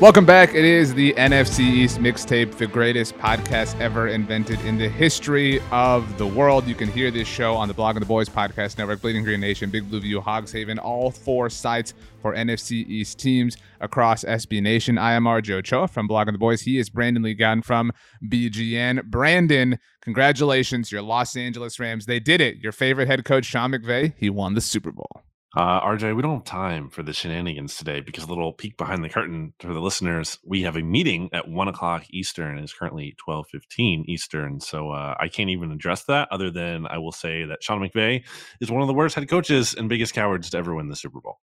Welcome back. It is the NFC East Mixtape, the greatest podcast ever invented in the history of the world. You can hear this show on the Blog and the Boys Podcast Network, Bleeding Green Nation, Big Blue View, Hogshaven, all four sites for NFC East teams across SB Nation. I am Joe Choa from Blog and the Boys. He is Brandon Lee Gunn from BGN. Brandon, congratulations. Your Los Angeles Rams, they did it. Your favorite head coach, Sean McVay, he won the Super Bowl. RJ, we don't have time for the shenanigans today because a little peek behind the curtain for the listeners, we have a meeting at 1 o'clock Eastern. It's currently 12:15 Eastern. So I can't even address that other than I will say that Sean McVay is one of the worst head coaches and biggest cowards to ever win the Super Bowl.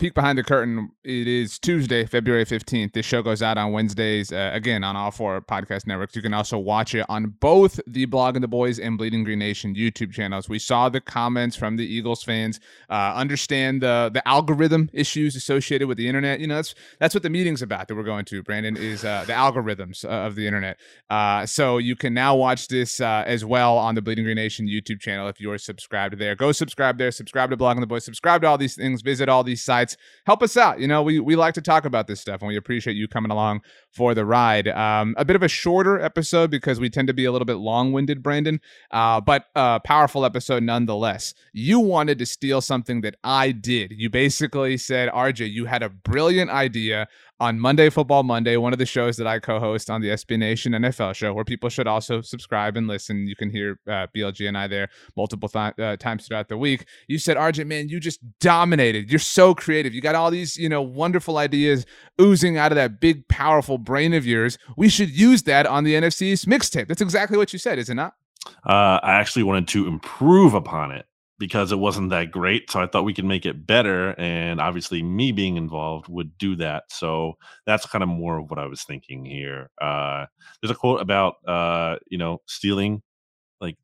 Peek behind the curtain. It is Tuesday, February 15th. This show goes out on Wednesdays, again, on all four podcast networks. You can also watch it on both the Blog and the Boys and Bleeding Green Nation YouTube channels. We saw the comments from the Eagles fans. Understand the algorithm issues associated with the internet. You know, that's what the meeting's about that we're going to, Brandon, is the algorithms of the internet. So you can now watch this as well on the Bleeding Green Nation YouTube channel if you're subscribed there. Go subscribe there. Subscribe to Blog and the Boys. Subscribe to all these things. Visit all these sites. Help us out. You know, we like to talk about this stuff, and we appreciate you coming along for the ride. A bit of a shorter episode because we tend to be a little bit long-winded, Brandon, but a powerful episode nonetheless. You wanted to steal something that I did. You basically said, RJ, you had a brilliant idea on Monday Football Monday, one of the shows that I co-host on the SB Nation NFL show, where people should also subscribe and listen. You can hear BLG and I there multiple times throughout the week. You said, RJ, man, you just dominated. You're so creative. You got all these, you know, wonderful ideas oozing out of that big, powerful brain of yours. We should use that on the NFC East Mixtape. That's exactly what you said, is it not? I actually wanted to improve upon it, because it wasn't that great, so I thought we could make it better, and obviously me being involved would do that. So that's kind of more of what I was thinking here. There's a quote about stealing, like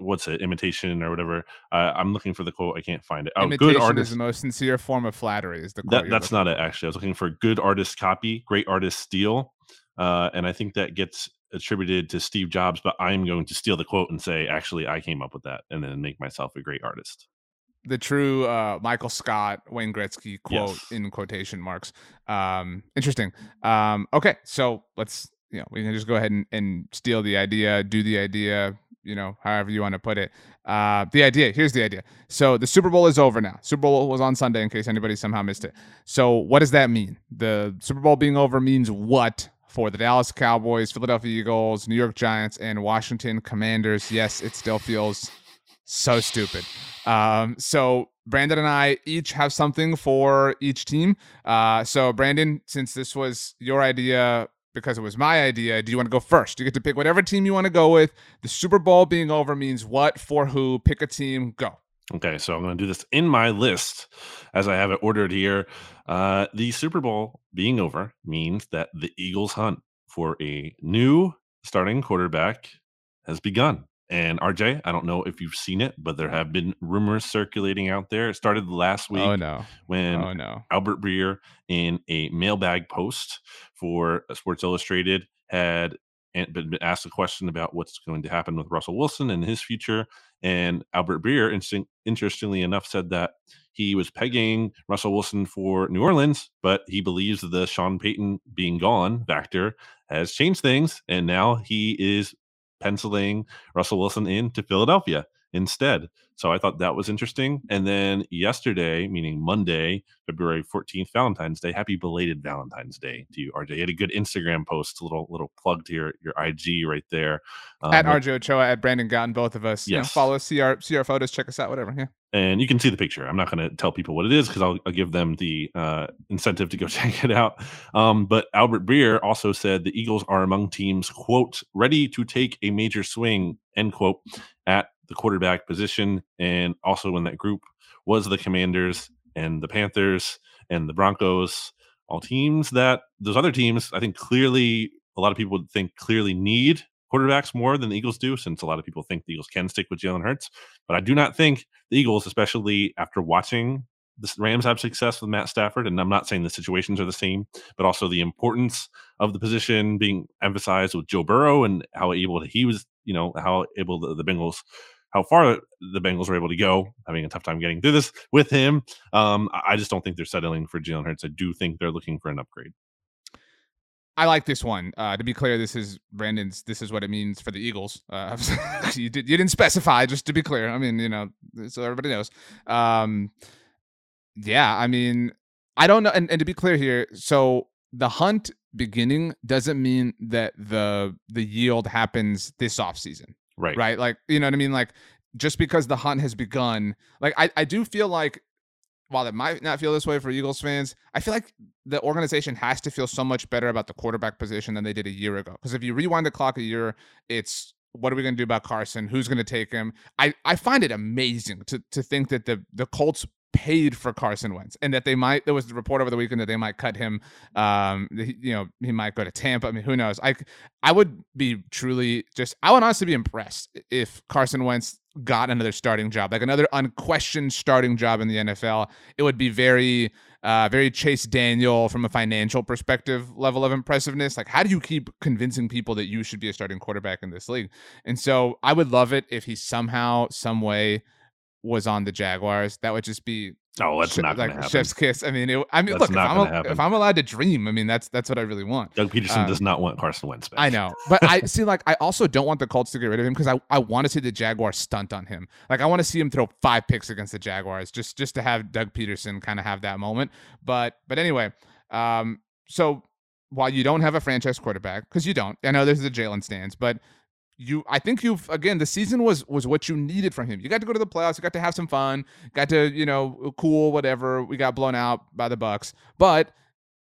what's it, imitation or whatever. I'm looking for the quote. I can't find it. Oh, imitation, good artist is the most sincere form of flattery. Is the quote that's not it actually. I was looking for good artist copy, great artist steal, and I think that gets attributed to Steve Jobs, but I'm going to steal the quote and say, actually, I came up with that, and then make myself a great artist. The true Michael Scott, Wayne Gretzky quote, yes, in quotation marks. Interesting. Okay, so let's, we can just go ahead and steal the idea, do the idea, however you want to put it. Here's the idea. So the Super Bowl is over now. Super Bowl was on Sunday in case anybody somehow missed it. So what does that mean? The Super Bowl being over means what for the Dallas Cowboys, Philadelphia Eagles, New York Giants, and Washington Commanders? Yes, it still feels so stupid. So Brandon and I each have something for each team. So Brandon, since this was your idea because it was my idea, do you want to go first? You get to pick whatever team you want to go with. The Super Bowl being over means what for who? Pick a team, go. Okay, so I'm going to do this in my list as I have it ordered here. The Super Bowl being over means that the Eagles hunt for a new starting quarterback has begun. And RJ, I don't know if you've seen it, but there have been rumors circulating out there. It started last week when Albert Breer, in a mailbag post for Sports Illustrated, had been asked a question about what's going to happen with Russell Wilson and his future. And Albert Breer, interestingly enough, said that he was pegging Russell Wilson for New Orleans, but he believes the Sean Payton being gone factor has changed things. And now he is penciling Russell Wilson into Philadelphia instead. So I thought that was interesting. And then yesterday, meaning Monday, February 14th, Valentine's Day. Happy belated Valentine's Day to you, RJ. You had a good Instagram post, a little plug to your IG right there. At RJ Ochoa, at Brandon Gotten, both of us. Yes. You know, follow us, see our photos, check us out, whatever. Yeah. And you can see the picture. I'm not going to tell people what it is because I'll give them the incentive to go check it out. But Albert Breer also said the Eagles are among teams, quote, ready to take a major swing, end quote, at the quarterback position. And also in that group was the Commanders and the Panthers and the Broncos, all teams that those other teams, I think clearly a lot of people would think clearly need quarterbacks more than the Eagles do, since a lot of people think the Eagles can stick with Jalen Hurts. But I do not think the Eagles, especially after watching the Rams have success with Matt Stafford, and I'm not saying the situations are the same, but also the importance of the position being emphasized with Joe Burrow and how able he was, you know, how able the Bengals, how far the Bengals were able to go, having a tough time getting through this with him. I just don't think they're settling for Jalen Hurts. I do think they're looking for an upgrade. I like this one. To be clear, this is Brandon's. This is what it means for the Eagles. You didn't specify, just to be clear. I mean, you know, so everybody knows. Yeah, I mean, I don't know. And to be clear here, so the hunt beginning doesn't mean that the yield happens this offseason. Right. Like, you know what I mean? Like, just because the hunt has begun, like, I do feel like, while it might not feel this way for Eagles fans, I feel like the organization has to feel so much better about the quarterback position than they did a year ago. Because if you rewind the clock a year, it's what are we going to do about Carson? Who's going to take him? I find it amazing to think that the Colts paid for Carson Wentz, and that they might, there was the report over the weekend that they might cut him. He might go to Tampa. I mean, who knows? I would be truly just, I would honestly be impressed if Carson Wentz got another starting job, like another unquestioned starting job in the NFL. It would be very, very Chase Daniel from a financial perspective level of impressiveness. Like, how do you keep convincing people that you should be a starting quarterback in this league? And so I would love it if he somehow, some way, was on the Jaguars. That would just be not gonna happen. Chef's kiss. I mean, look, if I'm allowed to dream, I mean, that's what I really want. Doug Peterson does not want Carson Wentz back. I know, but I see. Like, I also don't want the Colts to get rid of him because I want to see the Jaguars stunt on him. Like, I want to see him throw 5 picks against the Jaguars just to have Doug Peterson kind of have that moment. But anyway, so while you don't have a franchise quarterback, because you don't, I know there's the Jalen stands, but. I think you've, again, the season was what you needed from him. You got to go to the playoffs. You got to have some fun. Got to, you know, cool, whatever. We got blown out by the Bucks, but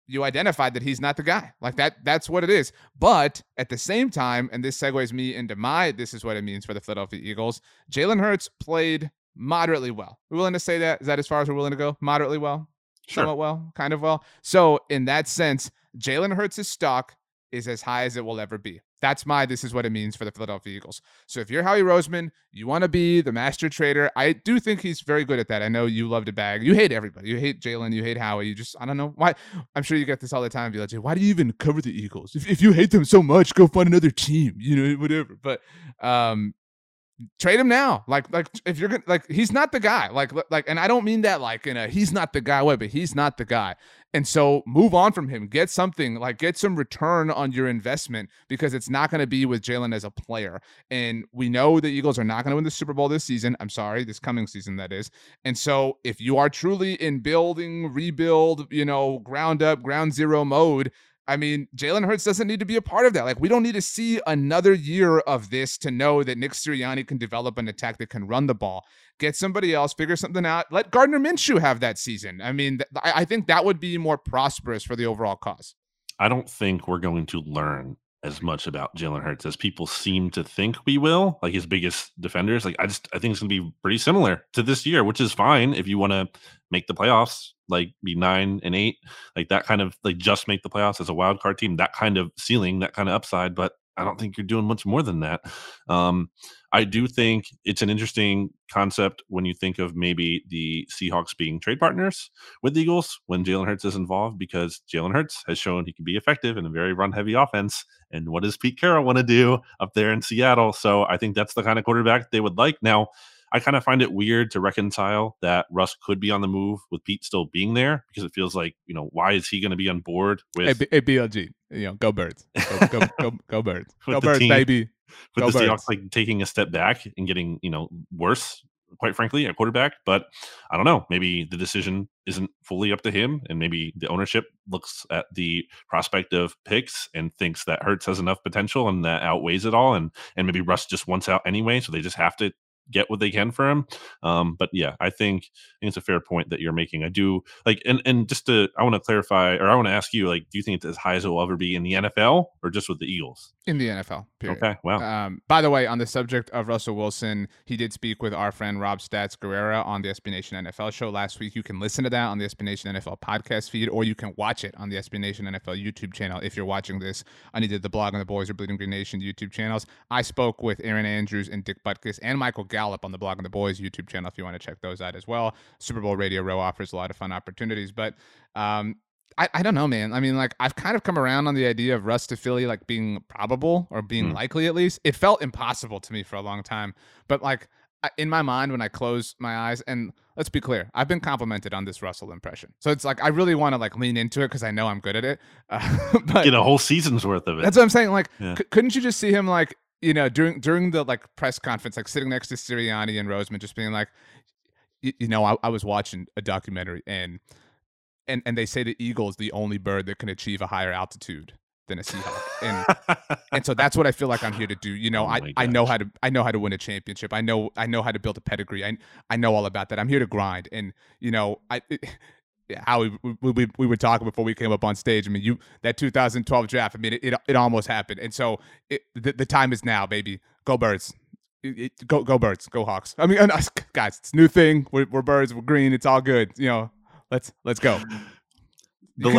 you identified that he's not the guy. Like that's what it is. But at the same time, and this segues me into this is what it means for the Philadelphia Eagles. Jalen Hurts played moderately well. We're willing to say that. Is that as far as we're willing to go? Moderately well, sure. Somewhat well, kind of well. So in that sense, Jalen Hurts' stock is as high as it will ever be. That's this is what it means for the Philadelphia Eagles. So if you're Howie Roseman, you want to be the master trader. I do think he's very good at that. I know you love to bag. You hate everybody. You hate Jalen. You hate Howie. You just, I don't know why. I'm sure you get this all the time. You're like, why do you even cover the Eagles? If you hate them so much, go find another team, you know, whatever. But trade him now. Like if you're going to, like, he's not the guy. Like, and I don't mean that like in a, he's not the guy way, but he's not the guy. And so move on from him, get something, like get some return on your investment, because it's not going to be with Jalen as a player. And we know the Eagles are not going to win the Super Bowl this season. I'm sorry, this coming season, that is. And so if you are truly in building, rebuild, you know, ground up, ground zero mode, I mean, Jalen Hurts doesn't need to be a part of that. Like, we don't need to see another year of this to know that Nick Sirianni can develop an attack that can run the ball. Get somebody else, figure something out. Let Gardner Minshew have that season. I mean, I think that would be more prosperous for the overall cause. I don't think we're going to learn as much about Jalen Hurts as people seem to think we will, like his biggest defenders. Like, I think it's going to be pretty similar to this year, which is fine if you want to make the playoffs, like be 9-8, like that kind of, like just make the playoffs as a wild card team, that kind of ceiling, that kind of upside. But I don't think you're doing much more than that. I do think it's an interesting concept when you think of maybe the Seahawks being trade partners with the Eagles when Jalen Hurts is involved, because Jalen Hurts has shown he can be effective in a very run-heavy offense. And what does Pete Carroll want to do up there in Seattle? So I think that's the kind of quarterback they would like. Now, I kind of find it weird to reconcile that Russ could be on the move with Pete still being there, because it feels like, you know, why is he going to be on board with ABLG? You know, go Birds. Go Birds. Go Birds, baby. With the Seahawks like taking a step back and getting, you know, worse, quite frankly, at quarterback. But I don't know. Maybe the decision isn't fully up to him, and maybe the ownership looks at the prospect of picks and thinks that Hurts has enough potential and that outweighs it all, and maybe Russ just wants out anyway, so they just have to get what they can for him. But yeah, I think it's a fair point that you're making. I do like, and just to, I want to clarify, or I want to ask you, like, do you think it's as high as it will ever be in the NFL, or just with the Eagles? In the NFL, period. Okay, wow. By the way, on the subject of Russell Wilson, he did speak with our friend Rob Stats Guerrera on the SB Nation NFL show last week. You can listen to that on the SB Nation NFL podcast feed, or you can watch it on the SB Nation NFL YouTube channel if you're watching this on either the Blog and the Boys or Bleeding Green Nation YouTube channels. I spoke with Aaron Andrews and Dick Butkus and Michael Gallup on the Blog and the Boys YouTube channel if you want to check those out as well. Super Bowl Radio Row offers a lot of fun opportunities, but I don't know, man. I mean, like, I've kind of come around on the idea of Russ to Philly like being probable or being likely. At least it felt impossible to me for a long time, but like in my mind when I close my eyes, and let's be clear, I've been complimented on this Russell impression, so it's like I really want to like lean into it because I know I'm good at it, but get a whole season's worth of it. That's what I'm saying, like, yeah. Couldn't you just see him, like, you know, during the like press conference, like sitting next to Sirianni and Roseman, just being like, you know, I was watching a documentary and they say the eagle is the only bird that can achieve a higher altitude than a Seahawk. And so that's what I feel like I'm here to do. You know, I know how to win a championship. I know how to build a pedigree. I know all about that. I'm here to grind. And you know, how we were talking before we came up on stage. I mean, that 2012 draft, I mean, it almost happened. And so the time is now, baby. Go Birds. Go Birds. Go Hawks. I mean, guys, it's a new thing. We're Birds. We're green. It's all good. You know, let's go. The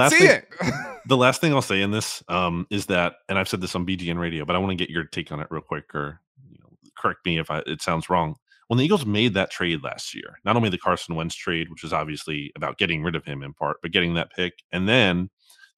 last thing I'll say in this is that, and I've said this on BGN Radio, but I want to get your take on it real quick, or, you know, correct me if it sounds wrong. When the Eagles made that trade last year, not only the Carson Wentz trade, which was obviously about getting rid of him in part, but getting that pick, and then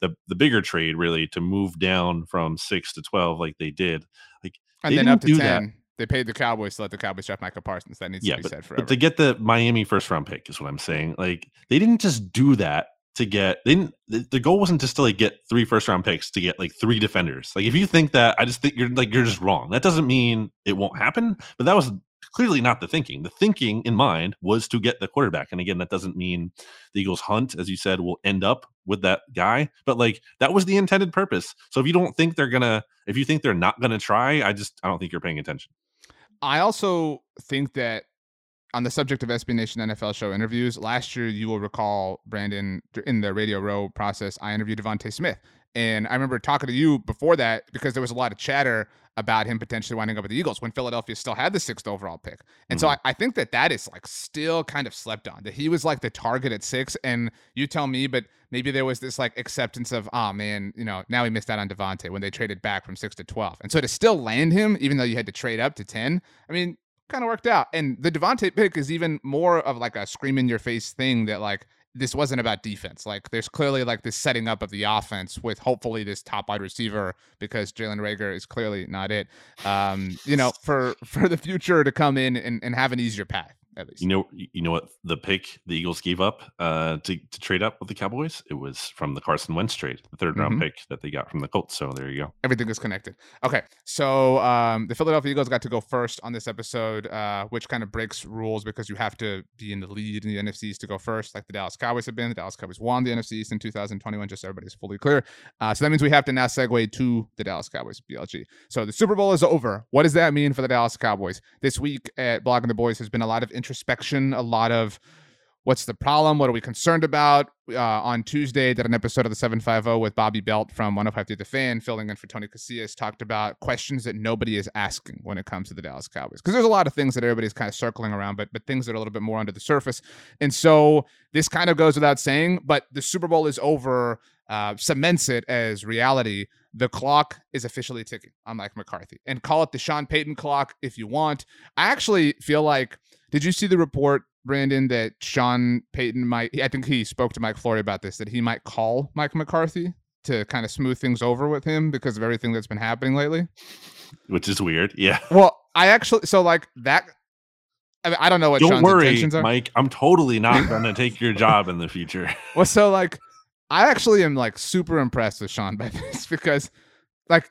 the bigger trade really to move down from 6 to 12 like they did. Like, and then up to 10. They paid the Cowboys to let the Cowboys draft Michael Parsons. That needs to be said forever. But to get the Miami first round pick is what I'm saying. Like, they didn't just do that to get, the goal wasn't just to like get 3 first round picks to get like 3 defenders. Like, if you think that, I just think you're just wrong. That doesn't mean it won't happen, but that was clearly not the thinking. The thinking in mind was to get the quarterback. And again, that doesn't mean the Eagles hunt, as you said, will end up with that guy, but like that was the intended purpose. So if you don't think they're if you think they're not going to try, I don't think you're paying attention. I also think that on the subject of SB Nation NFL show interviews, last year, you will recall, Brandon, in the Radio Row process, I interviewed Devontae Smith. And I remember talking to you before that because there was a lot of chatter about him potentially winding up with the Eagles when Philadelphia still had the 6th overall pick. And so I think that is like still kind of slept on, that he was like the target at 6. And you tell me, but maybe there was this like acceptance of, oh man, you know, now we missed out on Devontae when they traded back from 6 to 12. And so to still land him, even though you had to trade up to 10, I mean, kind of worked out. And the Devontae pick is even more of like a scream in your face thing that like, this wasn't about defense. Like, there's clearly like this setting up of the offense with hopefully this top wide receiver, because Jalen Reagor is clearly not it, you know, for the future to come in and have an easier path. At least, you know what the pick the Eagles gave up to trade up with the Cowboys? It was from the Carson Wentz trade, the 3rd round pick that they got from the Colts. So there you go. Everything is connected. Okay. So the Philadelphia Eagles got to go first on this episode, which kind of breaks rules because you have to be in the lead in the NFC East to go first, like the Dallas Cowboys have been. The Dallas Cowboys won the NFC East in 2021, just so everybody's fully clear. So that means we have to now segue to the Dallas Cowboys, BLG. So the Super Bowl is over. What does that mean for the Dallas Cowboys? This week at Blogging the Boys has been a lot of introspection, a lot of what's the problem, what are we concerned about. On Tuesday, did an episode of the 750 with Bobby Belt from 105.3 The Fan, filling in for Tony Casillas, talked about questions that nobody is asking when it comes to the Dallas Cowboys, because there's a lot of things that everybody's kind of circling around, but things that are a little bit more under the surface. And so this kind of goes without saying, but the Super Bowl is over. cements it as reality. The clock is officially ticking on Mike McCarthy, and call it the Sean Payton clock if you want. I actually feel like, did you see the report, Brandon, that Sean Payton might, I think he spoke to Mike Flory about this, that he might call Mike McCarthy to kind of smooth things over with him because of everything that's been happening lately? Which is weird. Yeah. Well, I actually, so like that, I mean, I don't know what Sean's intentions are. Don't worry, Mike, I'm totally not going to take your job in the future. Well, so like, I actually am like super impressed with Sean by this, because like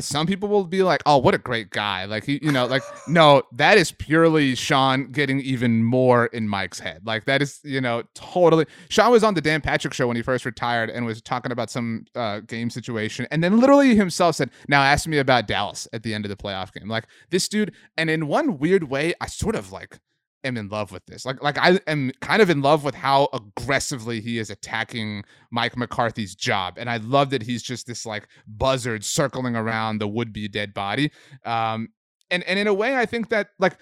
some people will be like, oh, what a great guy. Like, he, you know, like, no, that is purely Sean getting even more in Mike's head. Like that is, you know, totally. Sean was on the Dan Patrick Show when he first retired and was talking about some game situation. And then literally himself said, now ask me about Dallas at the end of the playoff game. Like this dude. And in one weird way, I sort of like, am in love with this. Like I am kind of in love with how aggressively he is attacking Mike McCarthy's job. And I love that he's just this like buzzard circling around the would-be dead body. And in a way, I think that like,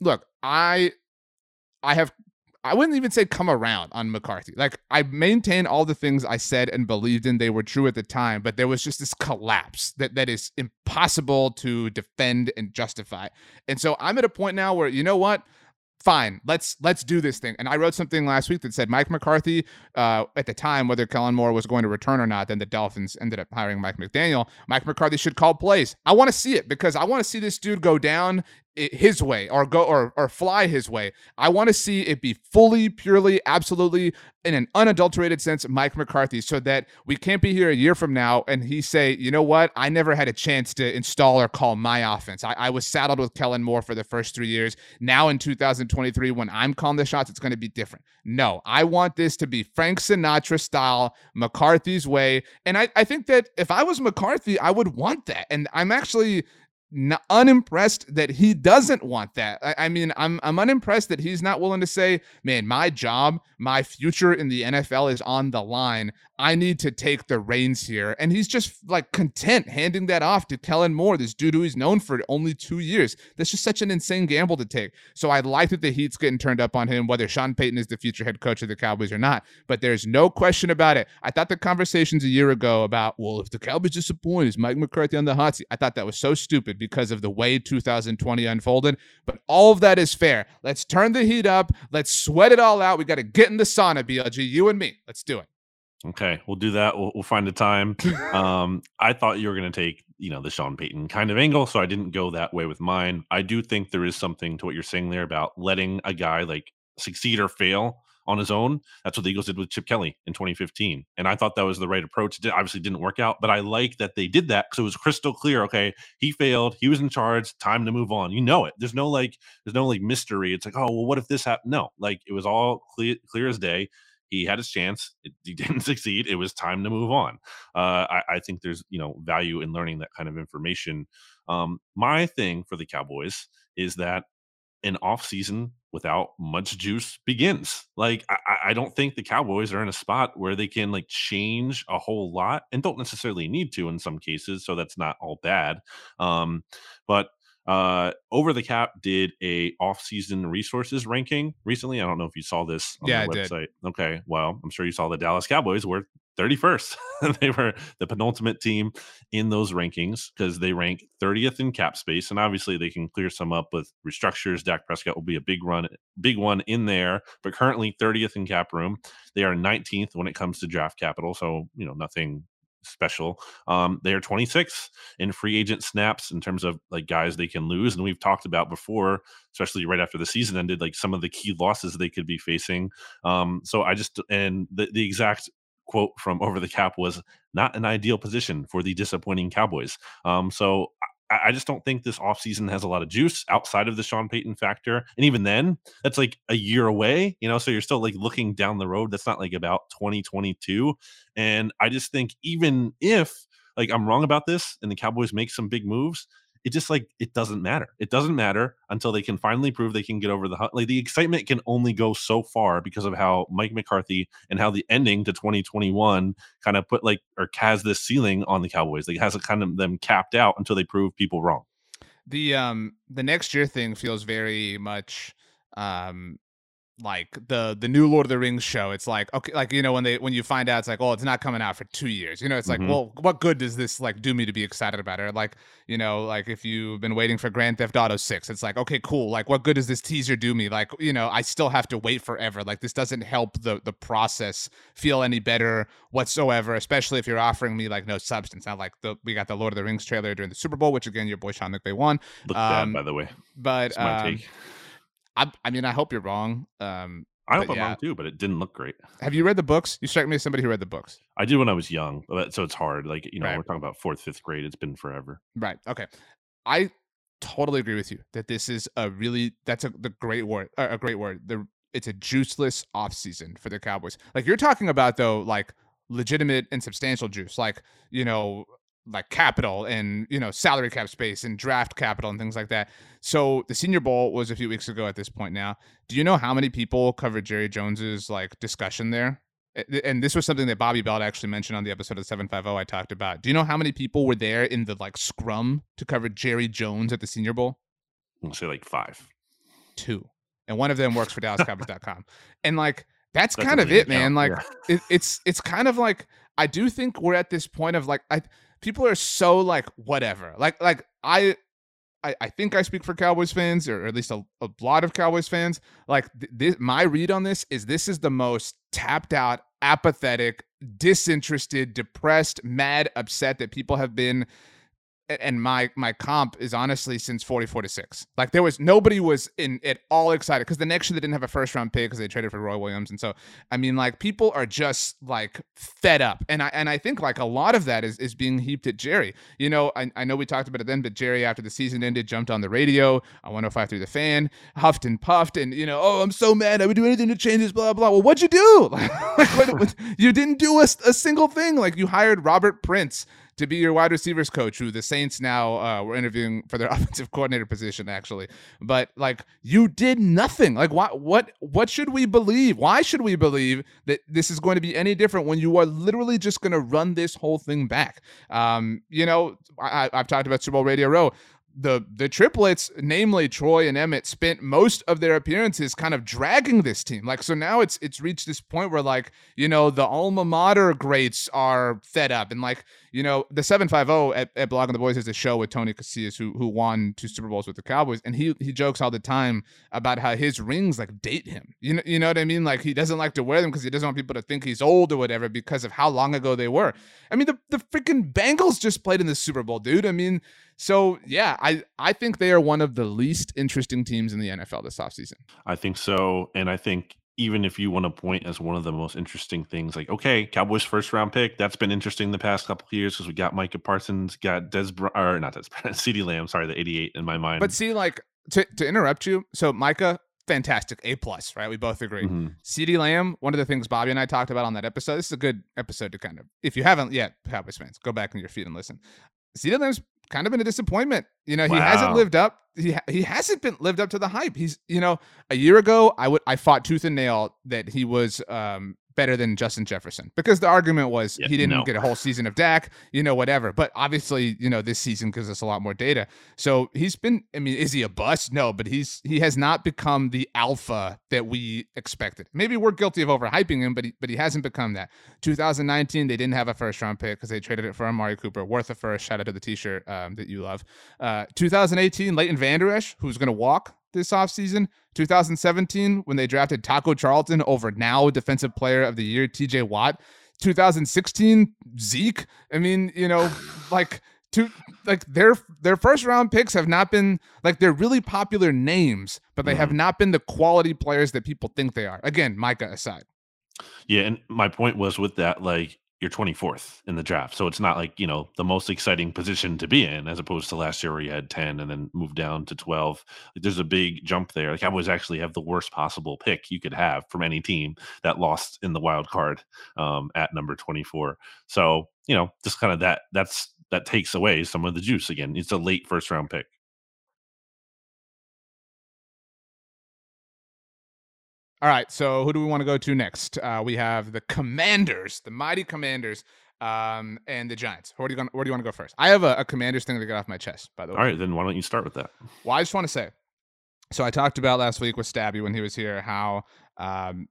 look, I wouldn't even say come around on McCarthy. Like I maintain all the things I said and believed in, they were true at the time, but there was just this collapse that is impossible to defend and justify. And so I'm at a point now where, you know what? Fine, let's do this thing. And I wrote something last week that said Mike McCarthy, at the time, whether Kellen Moore was going to return or not, then the Dolphins ended up hiring Mike McDaniel. Mike McCarthy should call plays. I want to see it, because I want to see this dude go down his way or go or fly his way. I want to see it be fully, purely, absolutely, in an unadulterated sense, Mike McCarthy, so that we can't be here a year from now and he say, you know what, I never had a chance to install or call my offense. I was saddled with Kellen Moore for the first 3 years. Now in 2023, when I'm calling the shots, it's going to be different. No, I want this to be Frank Sinatra style, McCarthy's way. And I think that if I was McCarthy, I would want that. And I'm actually unimpressed that he doesn't want that. I mean, I'm unimpressed that he's not willing to say, man, my job, my future in the NFL is on the line. I need to take the reins here. And he's just like content handing that off to Kellen Moore, this dude who he's known for only 2 years. That's just such an insane gamble to take. So I like that the heat's getting turned up on him, whether Sean Payton is the future head coach of the Cowboys or not, but there's no question about it. I thought the conversations a year ago about, well, if the Cowboys disappoint, is Mike McCarthy on the hot seat? I thought that was so stupid because of the way 2020 unfolded, but all of that is fair. Let's turn the heat up. Let's sweat it all out. We got to get in the sauna, BLG, you and me. Let's do it. Okay, we'll do that. We'll find a time. I thought you were going to take, you know, the Sean Payton kind of angle, so I didn't go that way with mine. I do think there is something to what you're saying there about letting a guy like succeed or fail on his own. That's what the Eagles did with Chip Kelly in 2015, and I thought that was the right approach. It obviously didn't work out, but I like that they did that because it was crystal clear. Okay, he failed. He was in charge. Time to move on. You know it. There's no mystery. It's like, oh well, what if this happened? No, like it was all clear as day. He had his chance. He didn't succeed. It was time to move on. I think there's, you know, value in learning that kind of information. My thing for the Cowboys is that an offseason without much juice begins. Like, I don't think the Cowboys are in a spot where they can like change a whole lot, and don't necessarily need to in some cases. So that's not all bad. But Over the Cap did a offseason resources ranking recently. I don't know if you saw this on the website. Did. Okay, well, I'm sure you saw the Dallas Cowboys were 31st. They were the penultimate team in those rankings because they rank 30th in cap space, and obviously they can clear some up with restructures. Dak Prescott will be a big one in there, but currently 30th in cap room. They are 19th when it comes to draft capital, so you know, nothing special. They are 26th in free agent snaps in terms of like guys they can lose, and we've talked about before, especially right after the season ended, like some of the key losses they could be facing. So I just, and the exact quote from Over the Cap was, not an ideal position for the disappointing Cowboys. So I just don't think this offseason has a lot of juice outside of the Sean Payton factor. And even then, that's like a year away, you know, so you're still like looking down the road. That's not like about 2022. And I just think even if like I'm wrong about this and the Cowboys make some big moves, it just like, it doesn't matter. It doesn't matter until they can finally prove they can get over the hump. Like the excitement can only go so far because of how Mike McCarthy and how the ending to 2021 kind of put like, or has this ceiling on the Cowboys. Like has a kind of them capped out until they prove people wrong. The next year thing feels very much like the new Lord of the Rings show. It's like, okay, like, you know, when you find out it's like, oh, it's not coming out for 2 years, you know, it's like, well, what good does this like do me to be excited about it? Or like, you know, like if you've been waiting for Grand Theft Auto 6, it's like, okay, cool, like what good does this teaser do me? Like, you know, I still have to wait forever. Like this doesn't help the process feel any better whatsoever, especially if you're offering me like no substance. Now, like we got the Lord of the Rings trailer during the Super Bowl, which again, your boy Sean McVay won. Look bad, by the way. But it's my take. I mean, I hope you're wrong. I hope I'm wrong too, but it didn't look great. Have you read the books? You strike me as somebody who read the books. I did when I was young, so it's hard. Like, you know, right. We're talking about 4th, 5th grade. It's been forever. Right. Okay. I totally agree with you that this is a great word. It's a juiceless off season for the Cowboys. Like you're talking about though, like legitimate and substantial juice, like, you know, like capital and, you know, salary cap space and draft capital and things like that. So the Senior Bowl was a few weeks ago at this point now. Do you know how many people covered Jerry Jones's like discussion there? And this was something that Bobby Belt actually mentioned on the episode of 750 I talked about. Do you know how many people were there in the like scrum to cover Jerry Jones at the Senior Bowl? I'll say like 5. 2. And one of them works for DallasCowboys.com. And like, that's kind of it, man. Like yeah. it's kind of like, I do think we're at this point of like, people are so like whatever. Like I think I speak for Cowboys fans, or at least a lot of Cowboys fans. Like my read on this is the most tapped out, apathetic, disinterested, depressed, mad, upset that people have been. And my comp is honestly since 44-6. Like there was nobody was in at all excited because the next year they didn't have a first round pick because they traded for Roy Williams. And so I mean, like people are just like fed up. And I think like a lot of that is being heaped at Jerry. You know, I know we talked about it then, but Jerry after the season ended jumped on the radio on 105.3 through the Fan, huffed and puffed, and you know, oh, I'm so mad, I would do anything to change this, blah blah. Well, what'd you do? You didn't do a single thing. Like you hired Robert Prince to be your wide receivers coach, who the Saints now were interviewing for their offensive coordinator position, actually. But like, you did nothing. Like, what should we believe? Why should we believe that this is going to be any different when you are literally just going to run this whole thing back? You know, I've talked about Super Bowl Radio Row. The triplets, namely Troy and Emmett, spent most of their appearances kind of dragging this team. Like, so now it's reached this point where, like, you know, the alma mater greats are fed up. And like, you know, the 750 at Blog and the Boys has a show with Tony Casillas who won 2 Super Bowls with the Cowboys, and he jokes all the time about how his rings like date him. You know what I mean? Like he doesn't like to wear them because he doesn't want people to think he's old or whatever because of how long ago they were. I mean, the freaking Bengals just played in the Super Bowl, dude. I mean, so, yeah, I think they are one of the least interesting teams in the NFL this offseason. I think so. And I think even if you want to point as one of the most interesting things, like, okay, Cowboys first round pick, that's been interesting the past couple of years because we got Micah Parsons, got CeeDee Lamb, sorry, the 88 in my mind. But see, like, to interrupt you, so Micah, fantastic, A+, right? We both agree. Mm-hmm. CeeDee Lamb, one of the things Bobby and I talked about on that episode, this is a good episode to kind of, if you haven't yet, Cowboys fans, go back on your feed and listen. CeeDee Lamb's kind of been a disappointment. You know, he hasn't lived up. He hasn't been lived up to the hype. He's, you know, a year ago, I fought tooth and nail that he was better than Justin Jefferson because the argument was he didn't get a whole season of Dak, you know, whatever. But obviously, you know, this season gives us a lot more data. So he's been, I mean, is he a bust? No, but he has not become the alpha that we expected. Maybe we're guilty of overhyping him, but he hasn't become that. 2019, they didn't have a first round pick because they traded it for Amari Cooper, worth a first. Shout out to the t-shirt that you love. 2018, Leighton Vander Esch, who's going to walk this offseason. 2017, when they drafted Taco Charlton over now Defensive Player of the Year, TJ Watt. 2016, Zeke. I mean, you know, like their first round picks have not been like, they're really popular names, but they have not been the quality players that people think they are. Again, Micah aside. Yeah. And my point was with that, like, you're 24th in the draft. So it's not like, you know, the most exciting position to be in, as opposed to last year where you had 10 and then moved down to 12. Like, there's a big jump there. The Cowboys actually have the worst possible pick you could have from any team that lost in the wild card at number 24. So, you know, just kind of that takes away some of the juice again. It's a late first round pick. All right, so who do we want to go to next? We have the Commanders, the mighty Commanders, and the Giants. Where do you want to go first? I have a Commanders thing to get off my chest, by the way. All right, then why don't you start with that? Well, I just want to say, so I talked about last week with Stabby when he was here how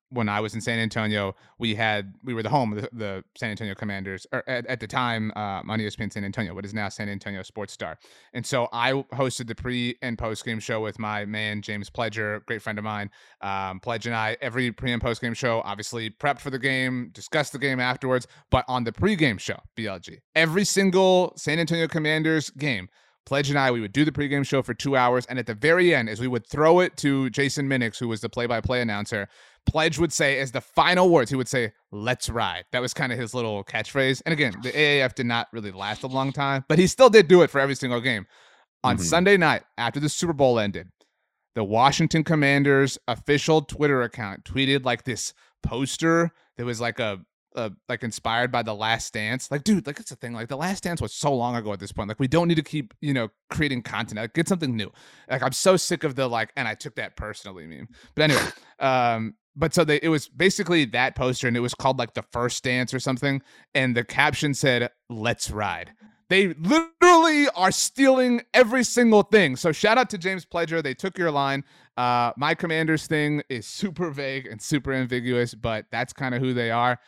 When I was in San Antonio, we were the home of the San Antonio Commanders, or at the time on ESPN San Antonio, what is now San Antonio Sports Star. And so I hosted the pre and post game show with my man James Pledger, great friend of mine. Pledge and I, every pre and post game show, obviously prepped for the game, discussed the game afterwards. But on the pregame show, BLG, every single San Antonio Commanders game, Pledge and I, we would do the pregame show for 2 hours, and at the very end, as we would throw it to Jason Minix, who was the play-by-play announcer, Pledge would say, as the final words, he would say, "Let's ride." That was kind of his little catchphrase. And again, the AAF did not really last a long time, but he still did do it for every single game. On Sunday night, after the Super Bowl ended, the Washington Commanders official Twitter account tweeted like this poster that was like a inspired by The Last Dance. Like, dude, like, it's a thing. Like, The Last Dance was so long ago at this point. Like, we don't need to keep, you know, creating content. Like, get something new. Like, I'm so sick of the, like, and I took that personally meme. But anyway, but so it was basically that poster, and it was called like The First Dance or something. And the caption said, "Let's ride." They literally are stealing every single thing. So shout out to James Pledger. They took your line. My Commanders thing is super vague and super ambiguous, but that's kind of who they are.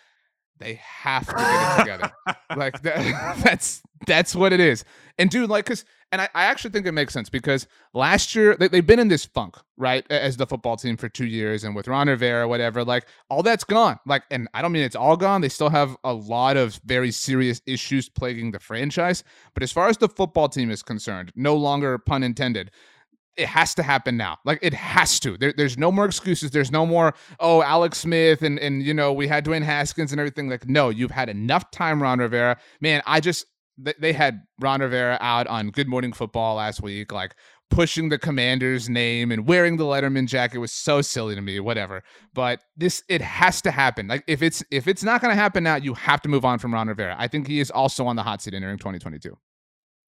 They have to get it together. Like, that's what it is. And dude, like, I actually think it makes sense, because last year they've been in this funk, right, as the football team for 2 years, and with Ron Rivera, whatever, like, all that's gone. Like, and I don't mean it's all gone. They still have a lot of very serious issues plaguing the franchise. But as far as the football team is concerned, no longer pun intended, it has to happen now. Like, it has to. There's no more excuses. There's no more, oh, Alex Smith and you know, we had Dwayne Haskins and everything. Like, no, you've had enough time, Ron Rivera. Man, they had Ron Rivera out on Good Morning Football last week, like, pushing the Commander's name and wearing the Letterman jacket was so silly to me, whatever. But it has to happen. Like, if it's not going to happen now, you have to move on from Ron Rivera. I think he is also on the hot seat entering 2022.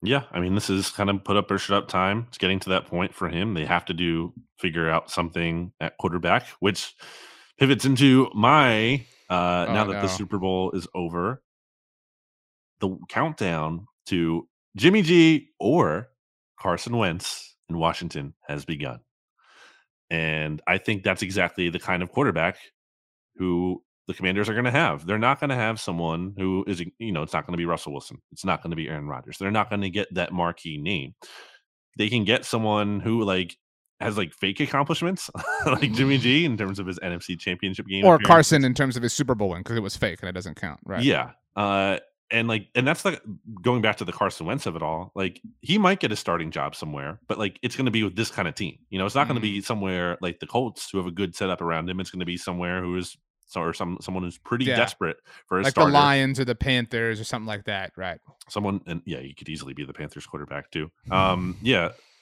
Yeah, I mean, this is kind of put up or shut up time. It's getting to that point for him. They have to figure out something at quarterback, which pivots into my, that the Super Bowl is over, the countdown to Jimmy G or Carson Wentz in Washington has begun. And I think that's exactly the kind of quarterback who the Commanders are going to have. They're not going to have someone who is, you know, it's not going to be Russell Wilson. It's not going to be Aaron Rodgers. They're not going to get that marquee name. They can get someone who, like, has, like, fake accomplishments, like Jimmy G in terms of his NFC Championship game. Or Carson in terms of his Super Bowl win, because it was fake and it doesn't count, right? Yeah. And that's, like, going back to the Carson Wentz of it all, like, he might get a starting job somewhere, but, like, it's going to be with this kind of team. You know, it's not going to be somewhere like the Colts who have a good setup around him. It's going to be somewhere who is, so, or someone who's pretty desperate for a like starter. The Lions or the Panthers or something like that, right? Someone, and yeah, you could easily be the Panthers quarterback too.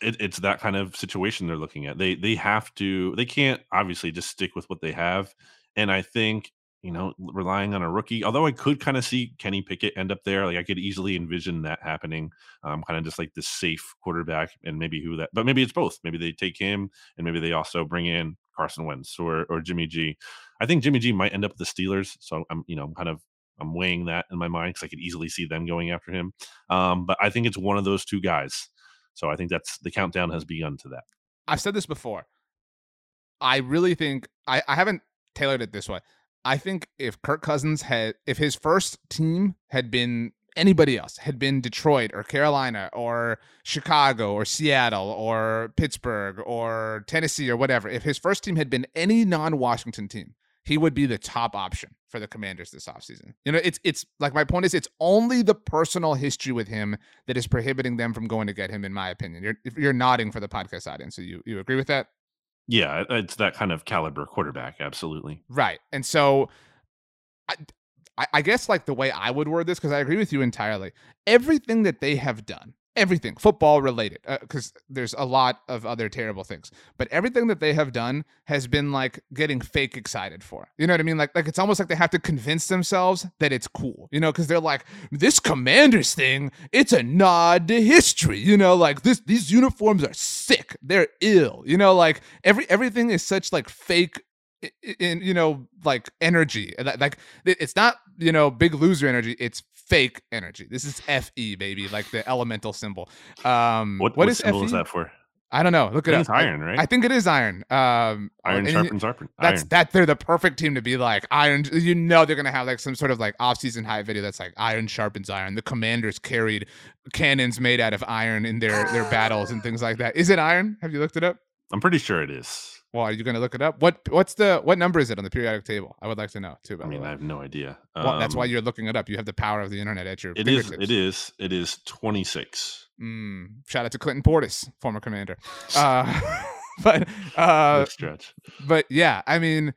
It's that kind of situation they're looking at. They have to. They can't obviously just stick with what they have. And I think, you know, relying on a rookie, although I could kind of see Kenny Pickett end up there. Like, I could easily envision that happening. Kind of just like this safe quarterback, and maybe who that, but maybe it's both. Maybe they take him, and maybe they also bring in Carson Wentz or Jimmy G. I think Jimmy G might end up with the Steelers, so I'm weighing that in my mind, because I could easily see them going after him. But I think it's one of those two guys. So I think that's the countdown has begun to that. I've said this before. I really think I haven't tailored it this way. I think if Kirk Cousins if his first team had been anybody else, had been Detroit or Carolina or Chicago or Seattle or Pittsburgh or Tennessee or whatever, if his first team had been any non-Washington team, he would be the top option for the Commanders this offseason. You know, it's like, my point is, it's only the personal history with him that is prohibiting them from going to get him, in my opinion. You're nodding for the podcast audience. So you agree with that? Yeah, it's that kind of caliber quarterback. Absolutely. Right. And so I guess, like, the way I would word this, because I agree with you entirely, everything that they have done, everything football related, because there's a lot of other terrible things, but everything that they have done has been like getting fake excited for. You know what I mean? Like it's almost like they have to convince themselves that it's cool, you know, because they're like, this Commanders thing, it's a nod to history, you know, like these uniforms are sick, they're ill, you know, like everything is such like fake in, you know, like energy. Like, it's not, you know, Big Loser energy, it's fake energy. This is FE, baby, like the elemental symbol. What symbol is that for? I don't know. Look it up. It's Iron, right? I think it is Iron. Iron sharpens iron. That's that. They're the perfect team to be like Iron. You know, they're gonna have like some sort of like off-season hype video that's like Iron sharpens iron. The Commanders carried cannons made out of iron in their battles and things like that. Is it Iron? Have you looked it up? I'm pretty sure it is. Well, are you gonna look it up? What number is it on the periodic table? I would like to know too. By the way. I have no idea. Well, that's why you're looking it up. You have the power of the internet at your fingertips. It is 26. Shout out to Clinton Portis, former Commander. But yeah, I mean,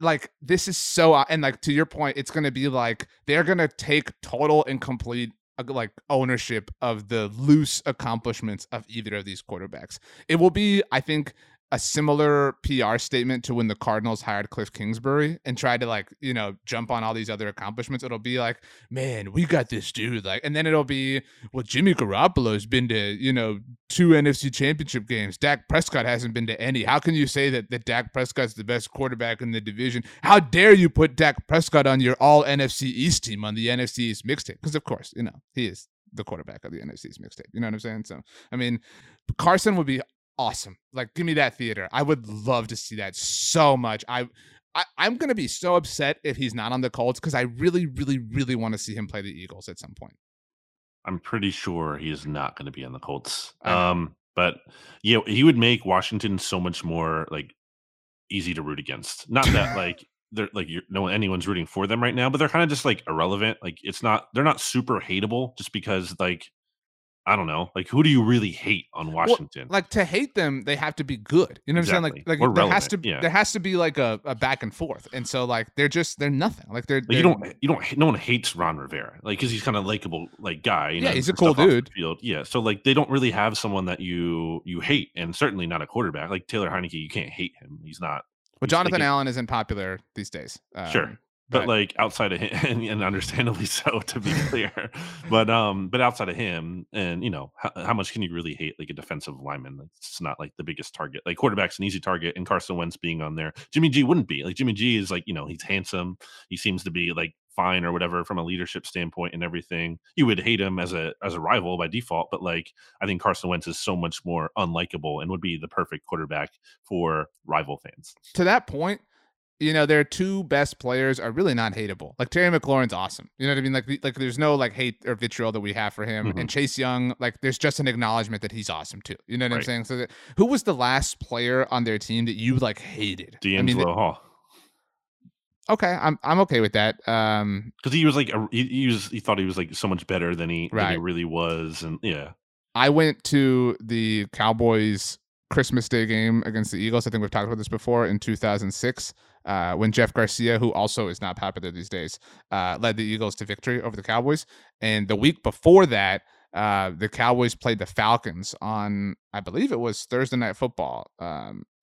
like this is so, and like to your point, it's going to be like they're going to take total and complete like ownership of the loose accomplishments of either of these quarterbacks. It will be, I think, a similar PR statement to when the Cardinals hired Cliff Kingsbury and tried to like, you know, jump on all these other accomplishments. It'll be like, man, we got this dude. Like, and then it'll be, well, Jimmy Garoppolo's been to, you know, 2 NFC championship games. Dak Prescott hasn't been to any. How can you say that Dak Prescott's the best quarterback in the division? How dare you put Dak Prescott on your all NFC East team on the NFC East mixtape? Because of course, you know, he is the quarterback of the NFC East mixtape. You know what I'm saying? So, I mean, Carson would be awesome. Like, give me that theater. I would love to see that so much. I'm going to be so upset if he's not on the Colts because I really, really, really want to see him play the Eagles at some point. I'm pretty sure he is not going to be on the Colts. But, you know, he would make Washington so much more, like, easy to root against. Not that, like, they're like anyone's rooting for them right now, but they're kind of just, like, irrelevant. Like, they're not super hateable just because, like, I don't know. Like, who do you really hate on Washington? Well, like, to hate them, they have to be good. You know what I'm saying? Like there has to be like a back and forth. And so like they're nothing. Like no one hates Ron Rivera. Like, because he's kind of likable, like guy. You know, he's a cool dude. Yeah. So like they don't really have someone that you hate, and certainly not a quarterback like Taylor Heineke. You can't hate him. He's not. Well, Jonathan Allen isn't popular these days. Sure. But like outside of him, and understandably so, to be clear. But outside of him, and you know, how much can you really hate like a defensive lineman? Like, it's not like the biggest target. Like, quarterback's an easy target, and Carson Wentz being on there, Jimmy G wouldn't be. Like, Jimmy G is like, you know, he's handsome. He seems to be like fine or whatever from a leadership standpoint and everything. You would hate him as a rival by default, but like I think Carson Wentz is so much more unlikable and would be the perfect quarterback for rival fans. To that point, you know, their two best players are really not hateable. Like, Terry McLaurin's awesome. You know what I mean? Like there's no like hate or vitriol that we have for him. Mm-hmm. And Chase Young, like, there's just an acknowledgement that he's awesome too. You know what I'm saying? So, who was the last player on their team that you like hated? D'Angelo Hall. Okay, I'm okay with that. Because he was like he thought he was like so much better than he really was, and yeah. I went to the Cowboys Christmas Day game against the Eagles. I think we've talked about this before in 2006. When Jeff Garcia, who also is not popular these days, led the Eagles to victory over the Cowboys. And the week before that, the Cowboys played the Falcons on, I believe it was Thursday Night Football.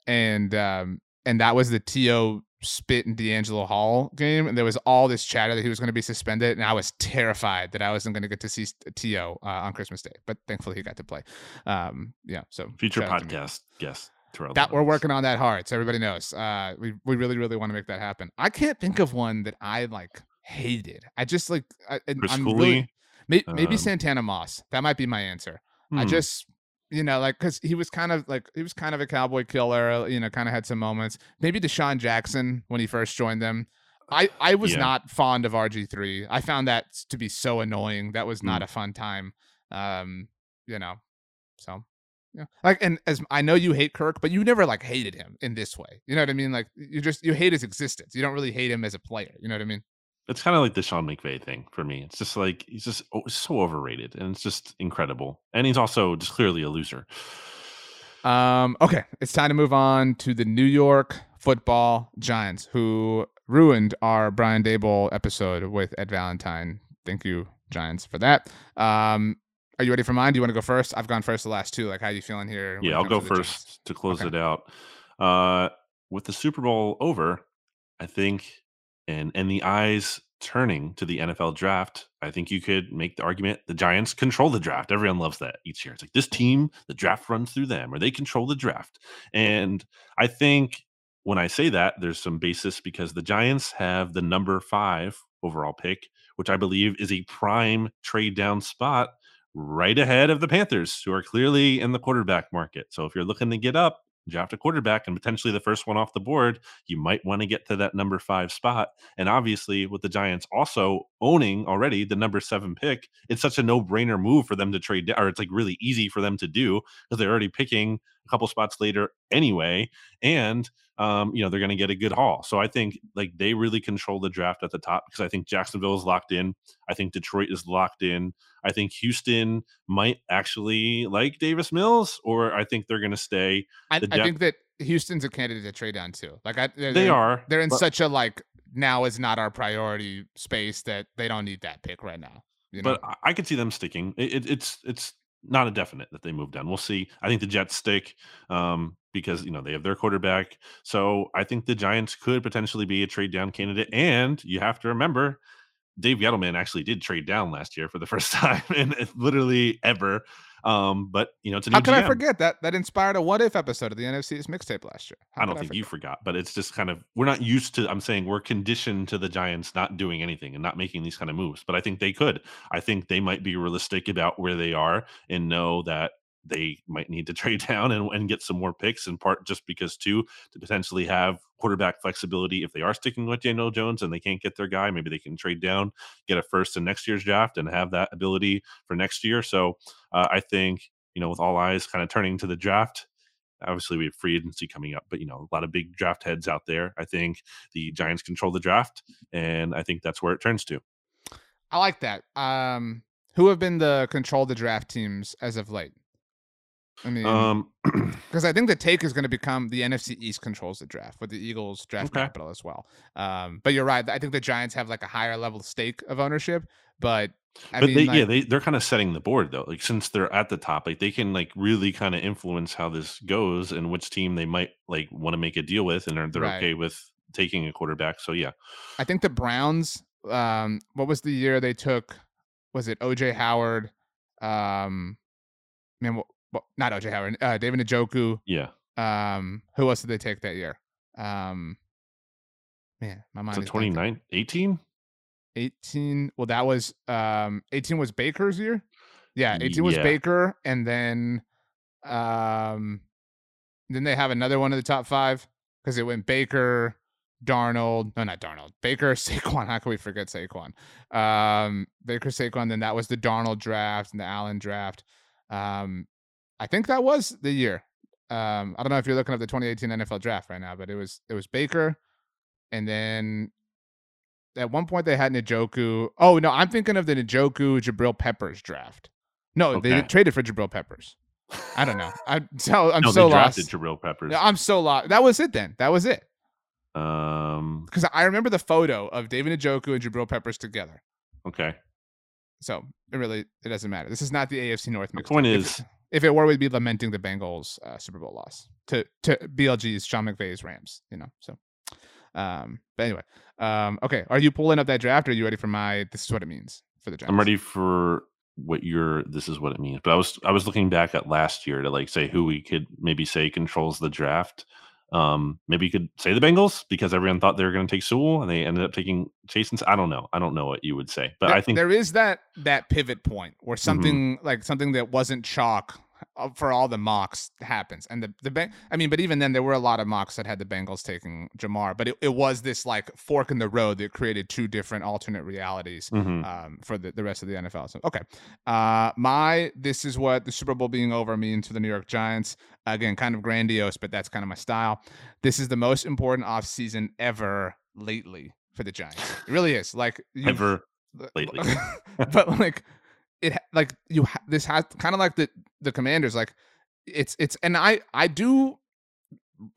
And that was the T.O. Spit and D'Angelo Hall game. And there was all this chatter that he was going to be suspended. And I was terrified that I wasn't going to get to see T.O. on Christmas Day. But thankfully, he got to play. Yeah. So, future podcast guest. That we're working on that hard, so everybody knows we really, really want to make that happen. I can't think of one that I like hated. I just like maybe Santana Moss. That might be my answer. I just, you know, like, because he was kind of a cowboy killer, you know, kind of had some moments. Maybe Deshaun Jackson when he first joined them. I was not fond of RG3. I found that to be so annoying. That was not a fun time. You know, so. Yeah. Like, and as I know you hate Kirk, but you never like hated him in this way. You know what I mean? Like, you hate his existence. You don't really hate him as a player. You know what I mean? It's kind of like the Sean McVay thing for me. It's just like he's just so overrated, and it's just incredible. And he's also just clearly a loser. Okay, it's time to move on to the New York Football Giants, who ruined our Brian Daboll episode with Ed Valentine. Thank you, Giants, for that. Are you ready for mine? Do you want to go first? I've gone first the last two. Like, how are you feeling here? Yeah, I'll go first to close it out. With the Super Bowl over, I think, and the eyes turning to the NFL draft, I think you could make the argument the Giants control the draft. Everyone loves that each year. It's like this team, the draft runs through them, or they control the draft. And I think when I say that, there's some basis because the Giants have the number 5 overall pick, which I believe is a prime trade down spot right ahead of the Panthers, who are clearly in the quarterback market. So if you're looking to get up, draft a quarterback and potentially the first one off the board, you might want to get to that number 5 spot. And obviously with the Giants also owning already the number 7 pick, it's such a no-brainer move for them to trade, or it's like really easy for them to do because they're already picking a couple spots later anyway. And, you know, they're going to get a good haul. So I think like they really control the draft at the top because I think Jacksonville is locked in. I think Detroit is locked in. I think Houston might actually like Davis Mills, or I think they're going to stay. I think that Houston's a candidate to trade down too. Like they're in such a, like, now is not our priority space that they don't need that pick right now. You know? But I could see them sticking. It's not a definite that they move down. We'll see. I think the Jets stick because, you know, they have their quarterback. So I think the Giants could potentially be a trade down candidate. And you have to remember, Dave Gettleman actually did trade down last year for the first time in literally ever. But, you know, it's a new GM. How can I forget that? That inspired a What If episode of the NFC's mixtape last year. I don't think you forgot, but it's just kind of, we're not used to, I'm saying we're conditioned to the Giants not doing anything and not making these kind of moves. But I think they could. I think they might be realistic about where they are and know that they might need to trade down and get some more picks, in part just because, too, to potentially have quarterback flexibility. If they are sticking with Daniel Jones and they can't get their guy, maybe they can trade down, get a first in next year's draft and have that ability for next year. So I think, you know, with all eyes kind of turning to the draft, obviously we have free agency coming up, but, you know, a lot of big draft heads out there. I think the Giants control the draft, and I think that's where it turns to. I like that. Who have been the control the draft teams as of late? I mean, because I think the take is going to become the NFC East controls the draft with the Eagles draft capital as well. But you're right. I think the Giants have like a higher level stake of ownership, but they're kind of setting the board though. Like since they're at the top, like they can like really kind of influence how this goes and which team they might like want to make a deal with. And they're okay with taking a quarterback. So yeah, I think the Browns, what was the year they took? Was it OJ Howard? Not OJ Howard, David Njoku. Yeah. Who else did they take that year? My mind. So 29, 18? 18. Well, that was 18 was Baker's year. Yeah, 18 was Baker, and then they have another one in the top 5 because it went Baker, Baker, Saquon. How can we forget Saquon? Baker, Saquon, then that was the Darnold draft and the Allen draft. I think that was the year. I don't know if you're looking up the 2018 NFL draft right now, but it was Baker. And then at one point they had Njoku. Oh, no, I'm thinking of the Njoku Jabril Peppers draft. No, They traded for Jabril Peppers. I don't know. They drafted Jabril Peppers. I'm so lost. That was it then. That was it. Because I remember the photo of David Njoku and Jabril Peppers together. Okay. So it doesn't matter. This is not the AFC North mix. The point is, if it were, we'd be lamenting the Bengals' Super Bowl loss to BLG's, Sean McVay's Rams, you know. So, but anyway, okay. Are you pulling up that draft, or are you ready for my? This is what it means for the draft. I'm ready for this is what it means. But I was looking back at last year to like say who we could maybe say controls the draft. Maybe you could say the Bengals because everyone thought they were going to take Sewell and they ended up taking Chase. I don't know what you would say, but I think there is that pivot point where something like something that wasn't chalk for all the mocks happens. And but even then there were a lot of mocks that had the Bengals taking Jamar, but it was this like fork in the road that created two different alternate realities for the rest of the NFL. So, okay. This is what the Super Bowl being over means for the New York Giants. Again, kind of grandiose, but that's kind of my style. This is the most important offseason ever lately for the Giants. It really is. Like ever lately. But like, this has kind of like the Commanders, like it's and I do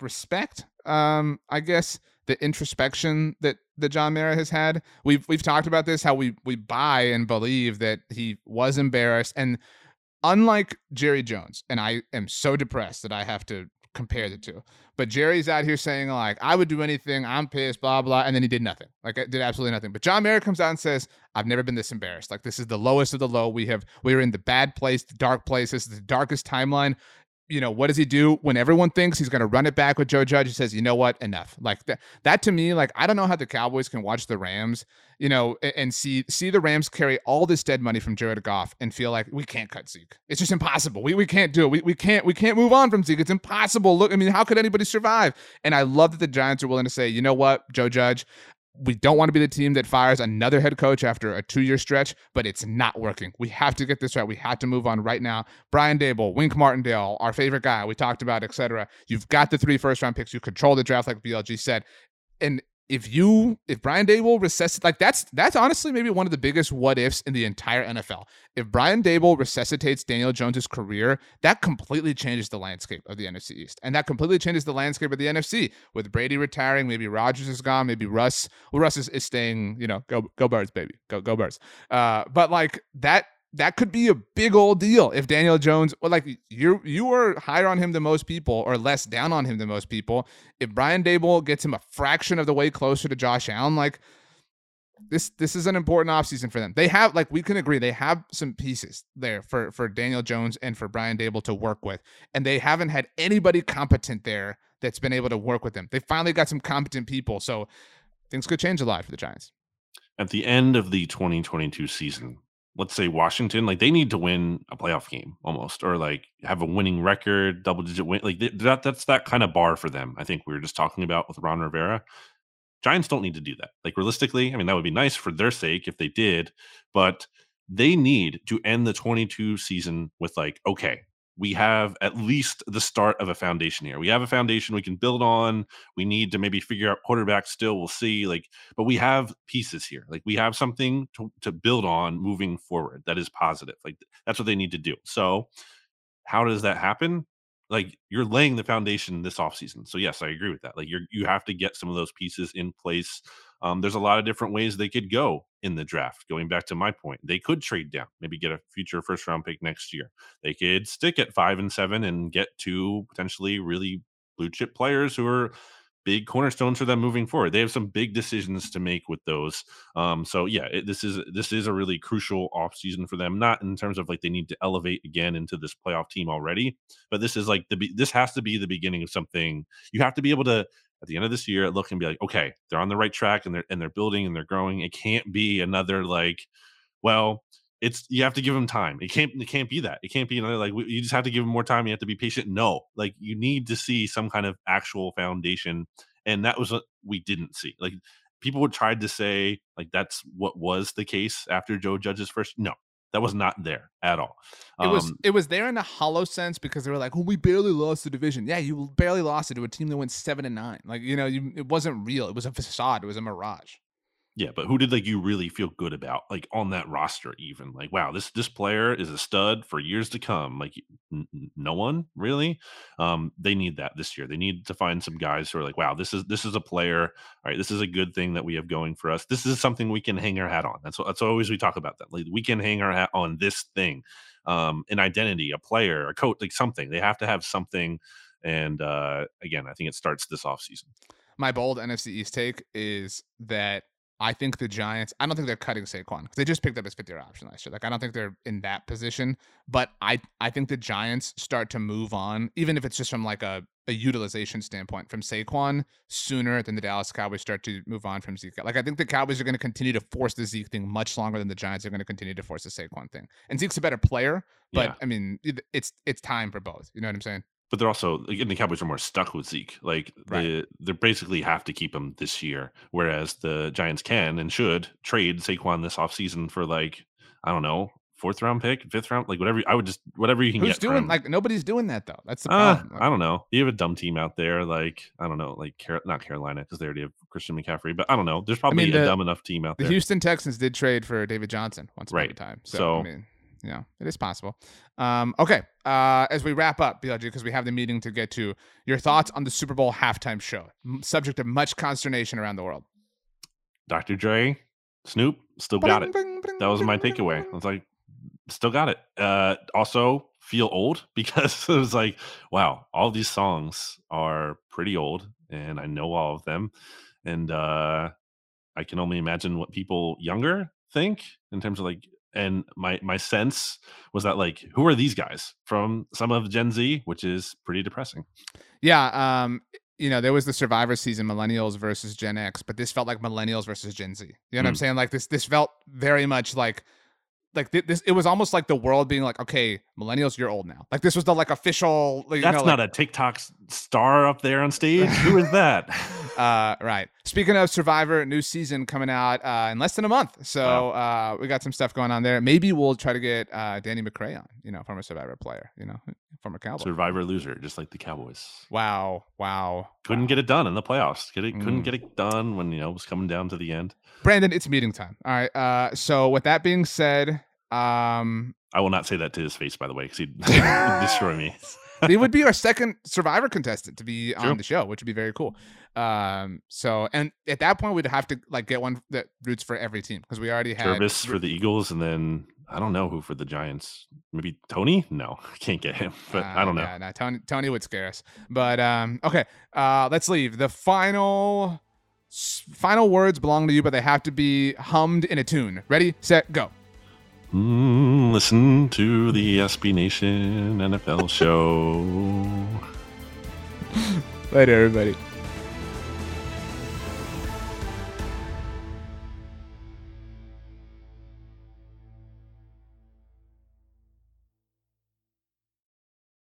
respect I guess the introspection that John Mara has had. We've talked about this, how we buy and believe that he was embarrassed, and unlike Jerry Jones, and I am so depressed that I have to compare the two, but Jerry's out here saying like I would do anything, I'm pissed, blah blah, and then he did nothing. Like I did absolutely nothing. But John Mara comes out and says, I've never been this embarrassed. Like this is the lowest of the low. We're in the bad place, the dark place. This is the darkest timeline. you know, what does he do when everyone thinks he's going to run it back with Joe Judge? He says, you know what, enough. Like that to me, like, I don't know how the Cowboys can watch the Rams, you know, and see the Rams carry all this dead money from Jared Goff and feel like we can't cut Zeke. It's just impossible. We can't do it. We can't move on from Zeke. It's impossible. Look, I mean, how could anybody survive? And I love that the Giants are willing to say, you know what, Joe Judge, we don't want to be the team that fires another head coach after a 2-year stretch, but it's not working. We have to get this right. We have to move on right now. Brian Daboll, Wink Martindale, our favorite guy we talked about, et cetera. You've got the 3 first-round picks. You control the draft, like BLG said. And if Brian Daboll recessed, like that's honestly maybe one of the biggest what ifs in the entire NFL. If Brian Daboll resuscitates Daniel Jones's career, that completely changes the landscape of the NFC East. And that completely changes the landscape of the NFC with Brady retiring. Maybe Rodgers is gone. Maybe Russ. Well, Russ is staying, you know, go Birds, baby. Go Birds. But like that could be a big old deal if Daniel Jones, well, like you were higher on him than most people, or less down on him than most people. If Brian Daboll gets him a fraction of the way closer to Josh Allen, like this is an important offseason for them. They have, like, we can agree, they have some pieces there for Daniel Jones and for Brian Daboll to work with, and they haven't had anybody competent there that's been able to work with them. They finally got some competent people, so things could change a lot for the Giants. At the end of the 2022 season, let's say Washington, like they need to win a playoff game almost, or like have a winning record, double-digit win. Like that's that kind of bar for them. I think we were just talking about with Ron Rivera. Giants don't need to do that. Like realistically, I mean, that would be nice for their sake if they did, but they need to end the 22 season with like, okay, we have at least the start of a foundation here. We have a foundation we can build on. We need to maybe figure out quarterback still. We'll see. Like, but we have pieces here. Like we have something to build on moving forward that is positive. Like that's what they need to do. So how does that happen? Like you're laying the foundation this offseason. So yes, I agree with that. Like you have to get some of those pieces in place. There's a lot of different ways they could go in the draft. Going back to my point, they could trade down, maybe get a future first round pick next year. They could stick at 5 and 7 and get 2 potentially really blue chip players who are big cornerstones for them moving forward. They have some big decisions to make with those. So yeah, this is a really crucial offseason for them, not in terms of like they need to elevate again into this playoff team already, but this is like this has to be the beginning of something. You have to be able to, at the end of this year, look and be like, okay, they're on the right track and they're building and they're growing. It can't be another like, well, it's, you have to give them time. It can't be that. It can't be another like, you just have to give them more time. You have to be patient. No, like you need to see some kind of actual foundation, and that was what we didn't see. Like people tried to say like that's what was the case after Joe Judge's first. No, that was not there at all. It was there in a hollow sense because they were like, "Oh, we barely lost the division." Yeah, you barely lost it to a team that went 7-9. Like, you know, it wasn't real. It was a facade. It was a mirage. Yeah, but who did like you really feel good about, like on that roster? Even like, wow, this player is a stud for years to come. Like, no one really. They need that this year. They need to find some guys who are like, wow, this is a player. All right, this is a good thing that we have going for us. This is something we can hang our hat on. That's always we talk about that. Like, we can hang our hat on this thing, an identity, a player, a coach, like something. They have to have something. And again, I think it starts this offseason. My bold NFC East take is that. I think the Giants, I don't think they're cutting Saquon because they just picked up his 5th-year option last year. Like, I don't think they're in that position, but I think the Giants start to move on, even if it's just from like a utilization standpoint from Saquon sooner than the Dallas Cowboys start to move on from Zeke. Like, I think the Cowboys are going to continue to force the Zeke thing much longer than the Giants are going to continue to force the Saquon thing. And Zeke's a better player, but yeah. I mean, it's time for both. You know what I'm saying? But they're also, again, the Cowboys are more stuck with Zeke. Like, right. They basically have to keep him this year, whereas the Giants can and should trade Saquon this offseason for, like, I don't know, 4th-round pick, 5th-round, like whatever. I would just, whatever you can Who's get. Doing, from. Like, nobody's doing that, though. That's the problem. I don't know. You have a dumb team out there, like, I don't know, like, not Carolina, because they already have Christian McCaffrey, but I don't know. There's probably a dumb enough team out there. The Houston Texans did trade for David Johnson once upon a time. So, I mean. You know, it is possible. Okay. As we wrap up, BLG, because we have the meeting to get to, your thoughts on the Super Bowl halftime show, subject of much consternation around the world. Dr. Dre, Snoop, still got it. That was my takeaway. I was like, still got it. Also, feel old because it was like, wow, all these songs are pretty old, and I know all of them. And I can only imagine what people younger think in terms of like And my sense was that, like, who are these guys from some of Gen Z, which is pretty depressing. Yeah. You know, there was the Survivor season, millennials versus Gen X, but this felt like millennials versus Gen Z. You know what I'm saying? Like this felt very much like this. It was almost like the world being like, okay, millennials, you're old now. Like this was the like official. Like, that's not a TikTok star up there on stage. Who is that? Right. Speaking of Survivor, new season coming out in less than a month. So wow. We got some stuff going on there. Maybe we'll try to get Danny McRae on, you know, former Survivor player, you know, former Cowboy. Survivor loser, just like the Cowboys. Wow. Couldn't get it done in the playoffs. Couldn't get it done when, you know, it was coming down to the end. Brandon, it's meeting time. All right. So with that being said, I will not say that to his face, by the way, because he'd destroy me. He would be our second Survivor contestant to be on the show, which would be very cool. So, and at that point, we'd have to like get one that roots for every team because we already had Jervis for the Eagles, and then I don't know who for the Giants. Maybe Tony? No, can't get him. But I don't know. Yeah, no, Tony would scare us. But okay, let's leave. The final words belong to you, but they have to be hummed in a tune. Ready, set, go. Listen to the SB Nation NFL show. Later, everybody.